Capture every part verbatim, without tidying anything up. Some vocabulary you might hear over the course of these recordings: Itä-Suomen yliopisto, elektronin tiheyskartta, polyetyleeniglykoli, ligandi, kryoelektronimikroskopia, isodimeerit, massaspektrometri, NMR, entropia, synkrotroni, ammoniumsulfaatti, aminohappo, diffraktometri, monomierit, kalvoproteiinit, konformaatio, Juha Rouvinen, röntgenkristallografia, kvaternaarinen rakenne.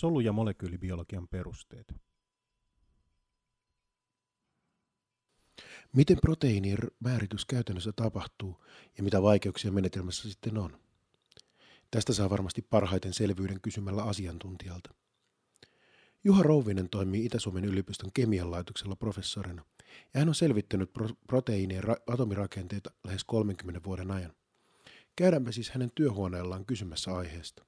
solu- ja molekyylibiologian perusteet. Miten proteiinien määritys käytännössä tapahtuu ja mitä vaikeuksia menetelmässä sitten on? Tästä saa varmasti parhaiten selvyyden kysymällä asiantuntijalta. Juha Rouvinen toimii Itä-Suomen yliopiston kemianlaitoksella professorina ja hän on selvittänyt pro- proteiinien ra- atomirakenteita lähes kolmenkymmenen vuoden ajan. Käydäänpä siis hänen työhuoneellaan kysymässä aiheesta.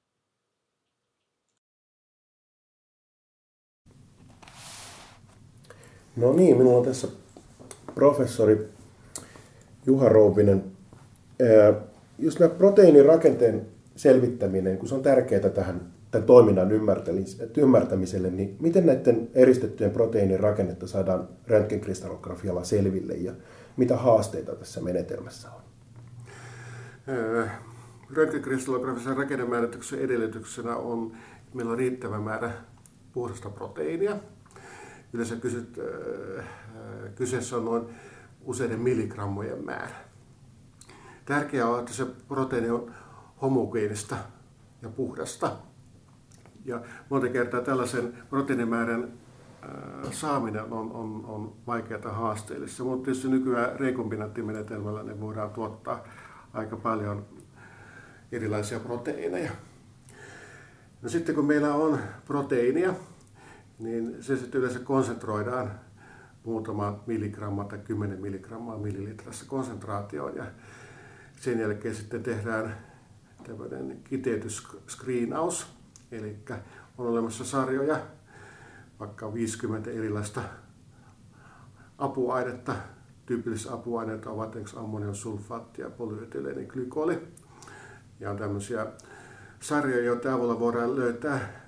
No niin, minulla on tässä professori Juha Rouvinen. Ää, jos nämä proteiinirakenteen selvittäminen, kun se on tärkeää tähän tämän toiminnan ymmärtämiselle, niin miten näiden eristettyjen proteiinin rakennetta saadaan röntgenkristallografialla selville ja mitä haasteita tässä menetelmässä on? Öö, röntgenkristallografisen rakennemäärityksen edellytyksenä on, että meillä on riittävä määrä puhdasta proteiinia. Yleensä kysyt, öö, kyseessä on noin useiden milligrammojen määrä. Tärkeää on, että se proteiini on homogeenista ja puhdasta. Ja monta kertaa tällaisen proteiinimäärän saaminen on, on, on vaikeaa tai haasteellista, mutta tietysti nykyään rekombinanttimenetelmällä ne voidaan tuottaa aika paljon erilaisia proteiineja. No sitten kun meillä on proteiinia, niin se sitten yleensä konsentroidaan muutama milligramma tai kymmenen milligrammaa millilitrassa konsentraatioon ja sen jälkeen sitten tehdään tämmöinen kiteytysskriinaus. Eli on olemassa sarjoja, vaikka viisikymmentä erilaista apuainetta. Tyypilliset apuaineet ovat ammoniumsulfaatti ja polyetyleeniglykoli. Ja on tämmöisiä sarjoja, joita avulla voidaan löytää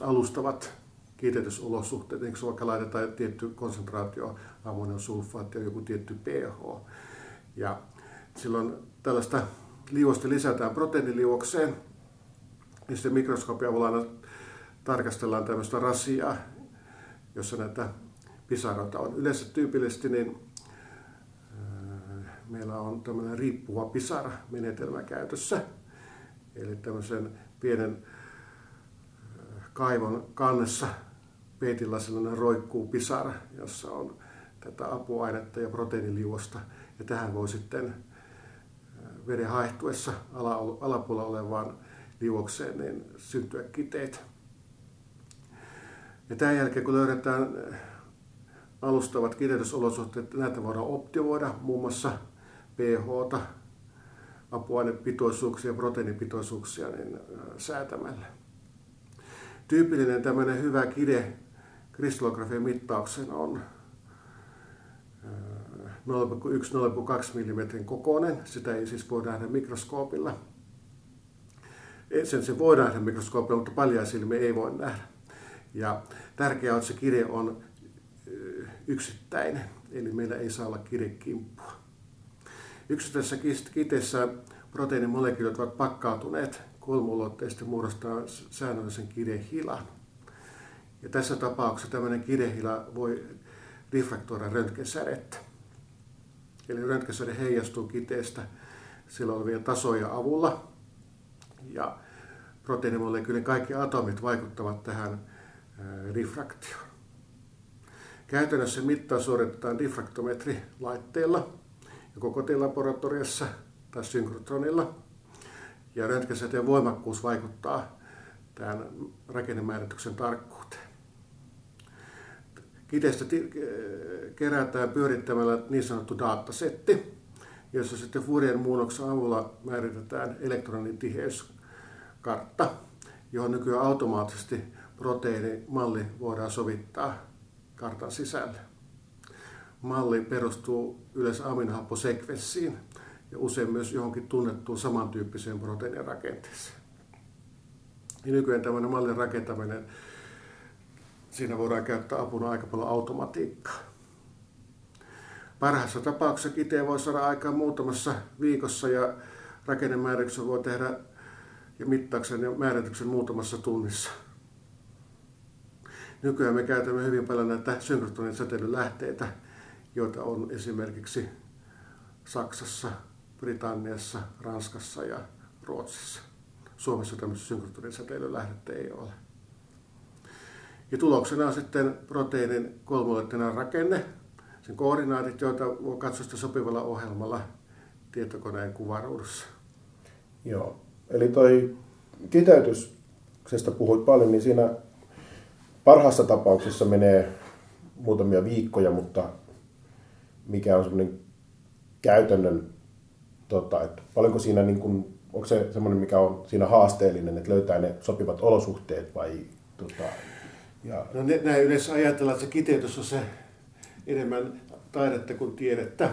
alustavat kiteytysolosuhteet. Eikö vaikka laitetaan tietty konsentraatio ammoniumsulfaattia ja joku tietty pH. Ja silloin tällaista liuosta lisätään proteiiniliuokseen ja sitten mikroskopin avulla tarkastellaan tämmöistä rasiaa, jossa näitä pisaroita on. Yleensä tyypillisesti niin, äh, meillä on tämmöinen riippuva pisara-menetelmä käytössä. Eli tämmöisen pienen äh, kaivon kannessa peitinlasilla roikkuu pisara, jossa on tätä apuainetta ja proteiiniliuosta ja tähän voi sitten veden haihtuessa alapuolella olevaan liuokseen niin syntyä kiteet. Ja tämän jälkeen kun löydetään alustavat kiteytysolosuhteet, näitä voidaan optimoida muun muassa pH:ta, apuainepitoisuuksia ja proteiinipitoisuuksia niin säätämällä. Tyypillinen tämmöinen hyvä kide kristallografian mittauksen on nolla pilkku yksi nolla pilkku kaksi millimetrin kokoinen. Sitä ei siis voi nähdä mikroskoopilla. Sen se voi nähdä mikroskoopilla, mutta paljain silmin ei voi nähdä. Ja tärkeää on, että se kire on yksittäinen, eli meillä ei saa olla kirekimppua. Yksittäisessä kiteessä proteiinimolekyylit ovat pakkautuneet kolmiulotteisesti muodostaa säännöllisen kirehilan. Ja tässä tapauksessa tämmöinen kirehila voi diffraktoida röntgensädettä. Eli röntgensäde heijastuu kiteestä sillä olevien tasojen avulla ja proteiinimolekyylin kaikki atomit vaikuttavat tähän diffraktioon. Käytännössä mittaus suoritetaan diffraktometrilaitteella, joko kotilaboratoriossa tai synkrotronilla. Ja röntgensäteen voimakkuus vaikuttaa tämän rakennemäärityksen tarkkuuteen. Kiteestä kerätään pyörittämällä niin sanottu datasetti, jossa sitten Fourierin muunnoksen avulla määritetään elektronin tiheyskartta, johon nykyään automaattisesti proteiinimalli voidaan sovittaa kartan sisälle. Malli perustuu yleensä aminohapposekvenssiin ja usein myös johonkin tunnettuun samantyyppiseen proteiinin rakenteeseen. Ja nykyään tämmöinen mallin rakentaminen siinä voidaan käyttää apuna aika paljon automatiikkaa. Parhaassa tapauksessa kiteen voi saada aikaan muutamassa viikossa ja rakennemäärityksen voi tehdä ja mittauksen ja määrityksen muutamassa tunnissa. Nykyään me käytämme hyvin paljon näitä synkrotronin säteilylähteitä, joita on esimerkiksi Saksassa, Britanniassa, Ranskassa ja Ruotsissa. Suomessa tämmöistä synkrotronisäteilylähdettä ei ole. Ja tuloksena on sitten proteiinin kolmiolettinen rakenne, sen koordinaatit, joita voi katsoa sopivalla ohjelmalla tietokoneen kuvaruudussa. Joo, eli toi kiteytyksestä puhuit paljon, niin siinä parhaassa tapauksessa menee muutamia viikkoja, mutta mikä on semmoinen käytännön, tota, että paljonko siinä, niin kun, onko se semmoinen, mikä on siinä haasteellinen, että löytää ne sopivat olosuhteet vai... Tota, ja... No näin yleensä ajatellaan, että se kiteytys on se enemmän taidetta kuin tiedettä.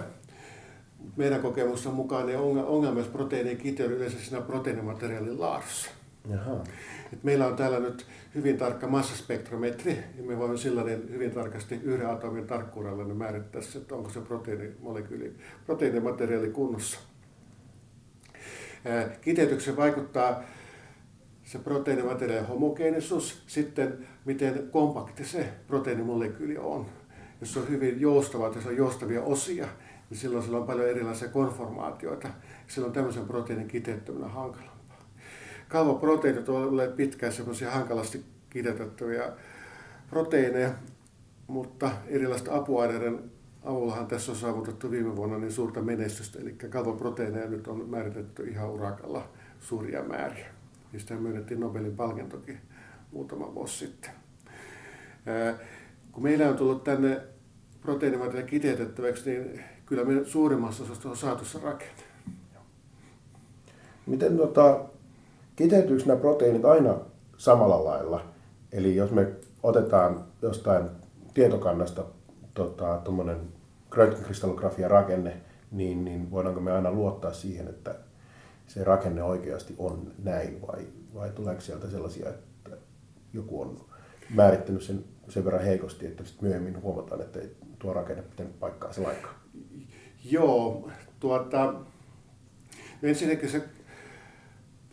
Meidän kokemusten mukaan ne ongelma, jos proteiinien kiteydy yleensä siinä proteiinimateriaalin laadussa. Jaha. Et meillä on täällä nyt hyvin tarkka massaspektrometri, ja me voimme sillä niin hyvin tarkasti yhden atomin tarkkuudella niin määrittää se, että onko se proteiinimolekyyli, proteiinimateriaali kunnossa. Kiteytykseen vaikuttaa se proteiinimateriaalin homogeenisuus, sitten miten kompakti se proteiinimolekyyli on. Jos se on hyvin joustava, jos on joustavia osia, niin silloin sillä on paljon erilaisia konformaatioita. Silloin tämmöisen proteiinin kiteyttäminen on hankala. Kalvoproteiinit ovat pitkään semmoisia hankalasti kiteytettäviä proteiineja, mutta erilaisten apuaineiden avullahan tässä on saavutettu viime vuonna niin suurta menestystä. Eli kalvoproteiineja nyt on määritetty ihan urakalla suuria määriä. Niistä myönnettiin Nobelin palkintokin muutama vuosi sitten. Kun meillä on tullut tänne proteiinimateriaalin kiteytettäväksi, niin kyllä me suurimmassa osassa on saatu se rakenne. Miten tota... kiteytyykö nämä proteiinit aina samalla lailla? Eli jos me otetaan jostain tietokannasta tota, tuommoinen röntgenkristallografian rakenne, niin, niin voidaanko me aina luottaa siihen, että se rakenne oikeasti on näin? Vai, vai tuleeko sieltä sellaisia, että joku on määrittänyt sen, sen verran heikosti, että sitten myöhemmin huomataan, että ei tuo rakenne pitänyt paikkaansa lainkaan? Joo, tuota... ensinnäkin se...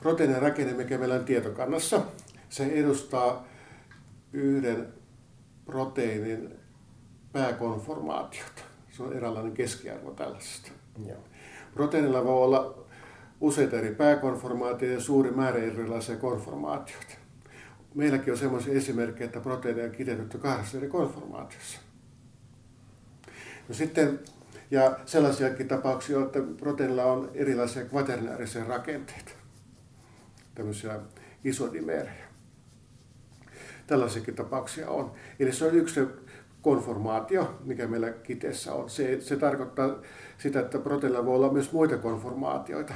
proteiinin rakenne, mikä meillä on tietokannassa, se edustaa yhden proteiinin pääkonformaatiota. Se on eräänlainen keskiarvo tällaisesta. Joo. Proteiinilla voi olla useita eri pääkonformaatioita ja suuri määrä erilaisia konformaatioita. Meilläkin on sellaisia esimerkkejä, että proteiineja on kiteytetty kahdessa eri konformaatiossa. No sitten, ja sellaisiakin tapauksia on, että proteiinilla on erilaisia kvaternaarisia rakenteita. Tämmöisiä isodimeerejä. Tällaisiakin tapauksia on. Eli se on yksi konformaatio, mikä meillä kiteessä on. Se, se tarkoittaa sitä, että proteiinilla voi olla myös muita konformaatioita.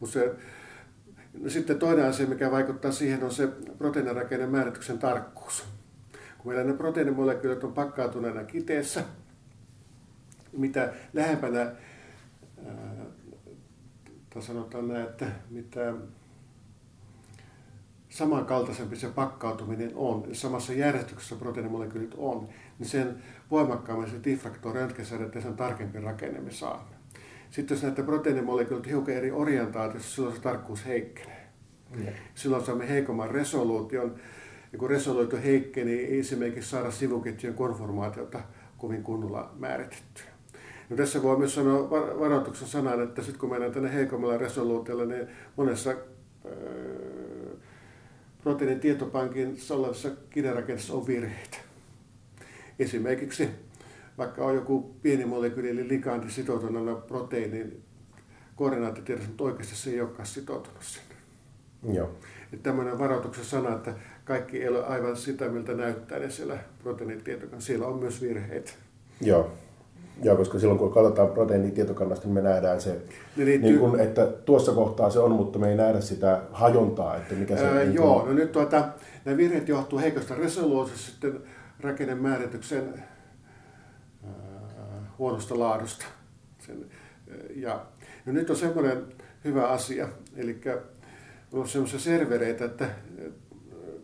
Mut se, no sitten toinen asia, mikä vaikuttaa siihen, on se proteiinirakenteen määrityksen tarkkuus. Kun meillä ne proteiinimolekyylit on pakkautuneena kiteessä, mitä lähempänä tai sanotaan näin, että mitä samankaltaisempi se pakkautuminen on, samassa järjestyksessä proteiinimolekyylit on, niin sen voimakkaammin se diffraktio röntgensäde ja sen tarkempi rakenne me saamme. Sitten jos näitä proteiinimolekyylit hiukan eri orientaatiossa, silloin se tarkkuus heikkenee. Mm. Silloin saamme heikomman resoluution, ja kun resoluutio heikkenee, niin ei esimerkiksi saada sivuketjujen konformaatiota kovin kunnolla määritettyä. No tässä voi myös sanoa varoituksen sanan, että sitten kun mennään tänne heikommalla resoluutiolla, niin monessa äh, proteiinin tietopankin olevissa kirjarakenteissa on virheitä. Esimerkiksi vaikka on joku pieni molekyyli eli ligandi sitoutuneena proteiinin koordinaattitiedossa, mutta oikeasti se ei olekaan sitoutunut sinne. Joo. Tämmöinen varoituksen sana, että kaikki ei ole aivan sitä, miltä näyttää ne siellä proteiinin tietokanssa. Siellä on myös virheitä. Joo. Joo, koska silloin kun katsotaan proteiinitietokannasta, niin me nähdään se, liittyy... niin kun, että tuossa kohtaa se on, mutta me ei nähdä sitä hajontaa, että mikä se... Ää, niin joo, on. No nyt tuota, nämä virheet johtuu heikosta resoluutiosta, sitten rakennemäärityksen ää, huonosta laadusta. Sen, ja, no nyt on semmoinen hyvä asia, eli on semmoisia servereitä, että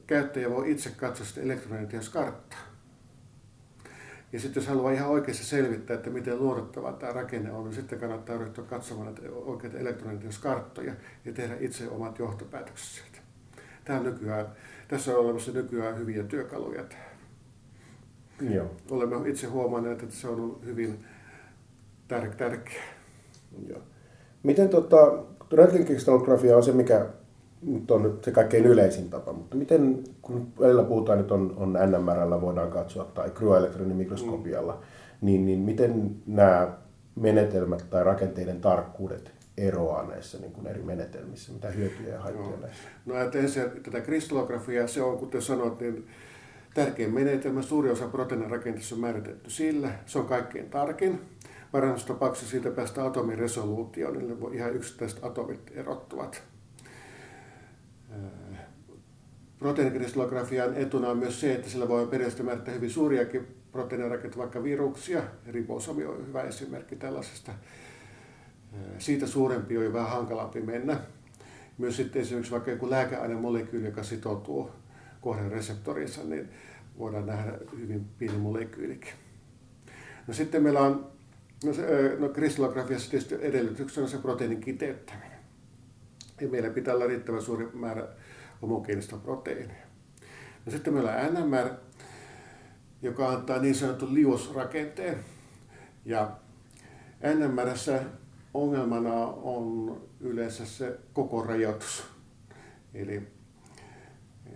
käyttäjä voi itse katsoa sitä elektronin tiheyskarttaa. Ja sitten jos haluaa ihan oikeasti selvittää, että miten luotettava tämä rakenne on, niin sitten kannattaa ryhtyä katsomaan näitä oikeita elektronintiheyskarttoja ja tehdä itse omat johtopäätöksensä sieltä. Tämä on nykyään, tässä on olemassa nykyään hyviä työkaluja. Joo. Olemme itse huomanneet, että se on hyvin tär- tärkeää. Joo. Miten tota, Röntgenkristallografia on se, mikä nyt on nyt se kaikkein yleisin tapa, mutta miten, kun välillä puhutaan nyt on, on N M R:llä voidaan katsoa tai kryoelektronimikroskopialla, mm. niin, niin miten nämä menetelmät tai rakenteiden tarkkuudet eroaa näissä niin kuin eri menetelmissä, mitä hyötyjä ja haittoja no. näissä? No ensin tätä kristallografiaa, se on kuten sanoit, niin tärkein menetelmä, suuri osa proteiinin rakenteessa on määritetty sillä, se on kaikkein tarkin. Varannustapauksessa siitä päästään atomiresoluutioon, niin ihan yksittäiset atomit erottuvat. Proteiinikristallografian etuna on myös se, että sillä voi periaatteessa määrittää hyvin suuriakin proteiinirakenteita, vaikka viruksia. Ribosomi on hyvä esimerkki tällaisesta. Siitä suurempi on jo vähän hankalampi mennä. Myös sitten esimerkiksi vaikka joku lääkeainemolekyyli, joka sitoutuu kohden reseptoriinsa, niin voidaan nähdä hyvin pieni molekyylikin. No sitten meillä on no, no, kristallografiassa tietysti edellytyksenä se proteiinin kiteyttäminen. Ja meillä pitää olla riittävän suuri määrä homogeenista proteiineja. No sitten meillä on N M R, joka antaa niin sanotun liuosrakenteen. Ja N M R:ssä ongelmana on yleensä se koko rajoitus. Eli,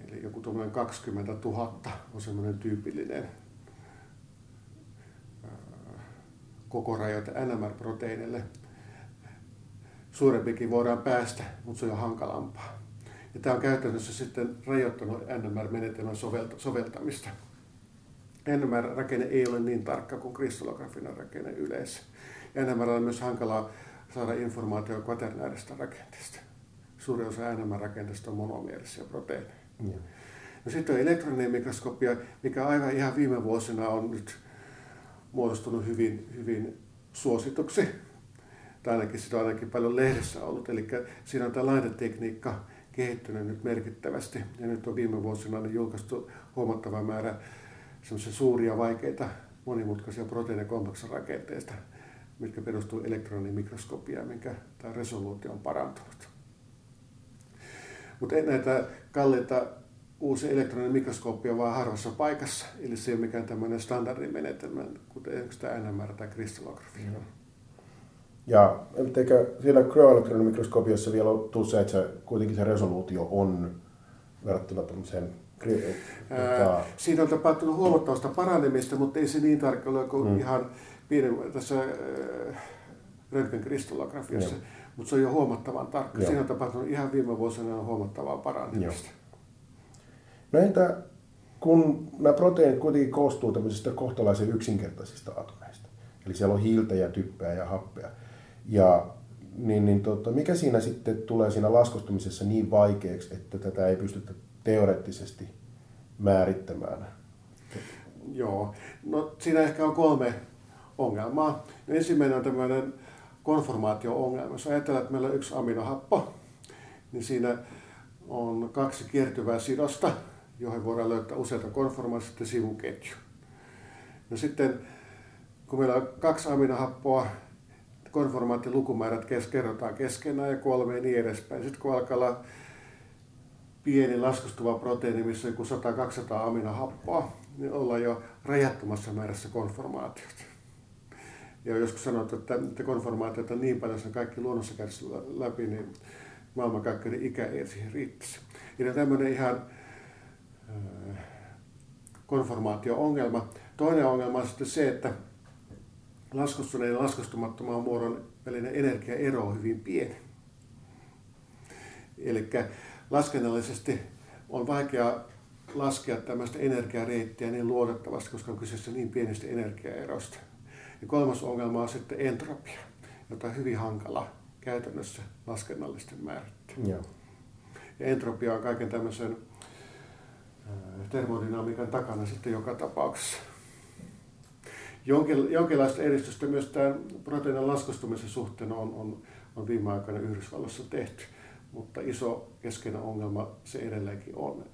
eli joku tuommoinen kaksikymmentätuhatta on semmoinen tyypillinen koko rajoite N M R-proteiinille. Suurempikin voidaan päästä, mutta se on jo hankalampaa. Ja tämä on käytännössä sitten rajoittanut N M R-menetelmän soveltamista. N M R-rakenne ei ole niin tarkka kuin kristallografinen rakenne yleensä. N M R on myös hankalaa saada informaatiota kvaternaarista rakenteesta. Suurin osa N M R-rakenteesta on monomierisiä proteiineja. Mm. No sitten on elektroninimikroskopia, mikä aivan ihan viime vuosina on nyt muodostunut hyvin, hyvin suosituksi. Tai ainakin sitä on ainakin paljon lehdessä ollut. Eli siinä on tämä laitetekniikka kehittynyt nyt merkittävästi. Ja nyt on viime vuosina julkaistu huomattava määrä suuria, vaikeita, monimutkaisia proteiinikompleksorakenteista, mitkä perustuu elektronimikroskopiaan, minkä tämä resoluutio on parantunut. Mutta näitä kalliita uusia elektronimikroskooppia vaan harvassa paikassa. Eli se ei ole mikään tämmöinen standardimenetelmä, kuten tämä N M R tai kristallografia. Ja etteikö siellä kryoelektronimikroskopiossa vielä tule se, että se, kuitenkin se resoluutio on verrattuna tuollaiseen kryoon? Ää, siinä on tapahtunut huomattavasta paranemista, mutta ei se niin tarkka ole kuin mm. ihan pienen tässä äh, röntgenkristallografiassa, mutta se on jo huomattavan tarkka. Joo. Siinä on tapahtunut ihan viime vuosina huomattavaa paranemista. No entä kun nämä proteiinit kuitenkin koostuu tämmöisistä kohtalaisen yksinkertaisista atomeista, eli siellä on hiiltä ja typpeä ja happea. Ja niin, niin tota, mikä siinä sitten tulee siinä laskustumisessa niin vaikeaksi, että tätä ei pystytä teoreettisesti määrittämään? Joo, no siinä ehkä on kolme ongelmaa. No, ensimmäinen on tämmöinen konformaatio-ongelma. Jos ajatellaan, että meillä on yksi aminohappo, niin siinä on kaksi kiertyvää sidosta, johon voidaan löytää useita konformaatioita ja sivuketju. No sitten, kun meillä on kaksi aminohappoa, konformaation lukumäärät kerrotaan keskenään ja kolme ja niin edespäin. Sitten kun alkaa olla pieni laskustuva proteiini, missä on sata kaksisataa aminohappoa, niin ollaan jo rajattomassa määrässä konformaatiota. Ja joskus sanotaan, että konformaatiota on niin paljon, että kaikki luonnossa kärsii läpi, niin maailmankaikkeuden ikä ei siihen riittäisi. Eli tämmöinen ihan konformaatio-ongelma. Toinen ongelma on sitten se, että laskustuneen ja laskustumattoman muodon välinen energiaero on hyvin pieni. Eli laskennallisesti on vaikea laskea tällaista energiareittiä niin luotettavasti, koska on kyseessä niin pienistä energiaerosta. Ja kolmas ongelma on sitten entropia, jota on hyvin hankala käytännössä laskennallisesti määrittää. Ja. Ja entropia on kaiken tämmöisen termodynamiikan takana sitten joka tapauksessa. Jonkinlaista edistystä myös tämän proteiinin laskustumisen suhteen on, on, on viime aikoina Yhdysvalloissa tehty, mutta iso keskeinen ongelma se edelleenkin on.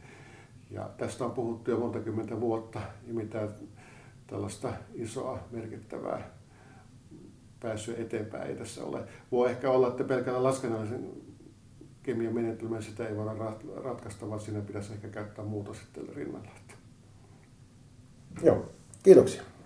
Ja tästä on puhuttu jo monta kymmentä vuotta, ja mitään tällaista isoa merkittävää pääsyä eteenpäin ei tässä ole. Voi ehkä olla, että pelkällä laskennallisen kemian menetelmän sitä ei voida ratkaista, vaan siinä pitäisi ehkä käyttää muuta sitten rinnalla. Joo, kiitoksia.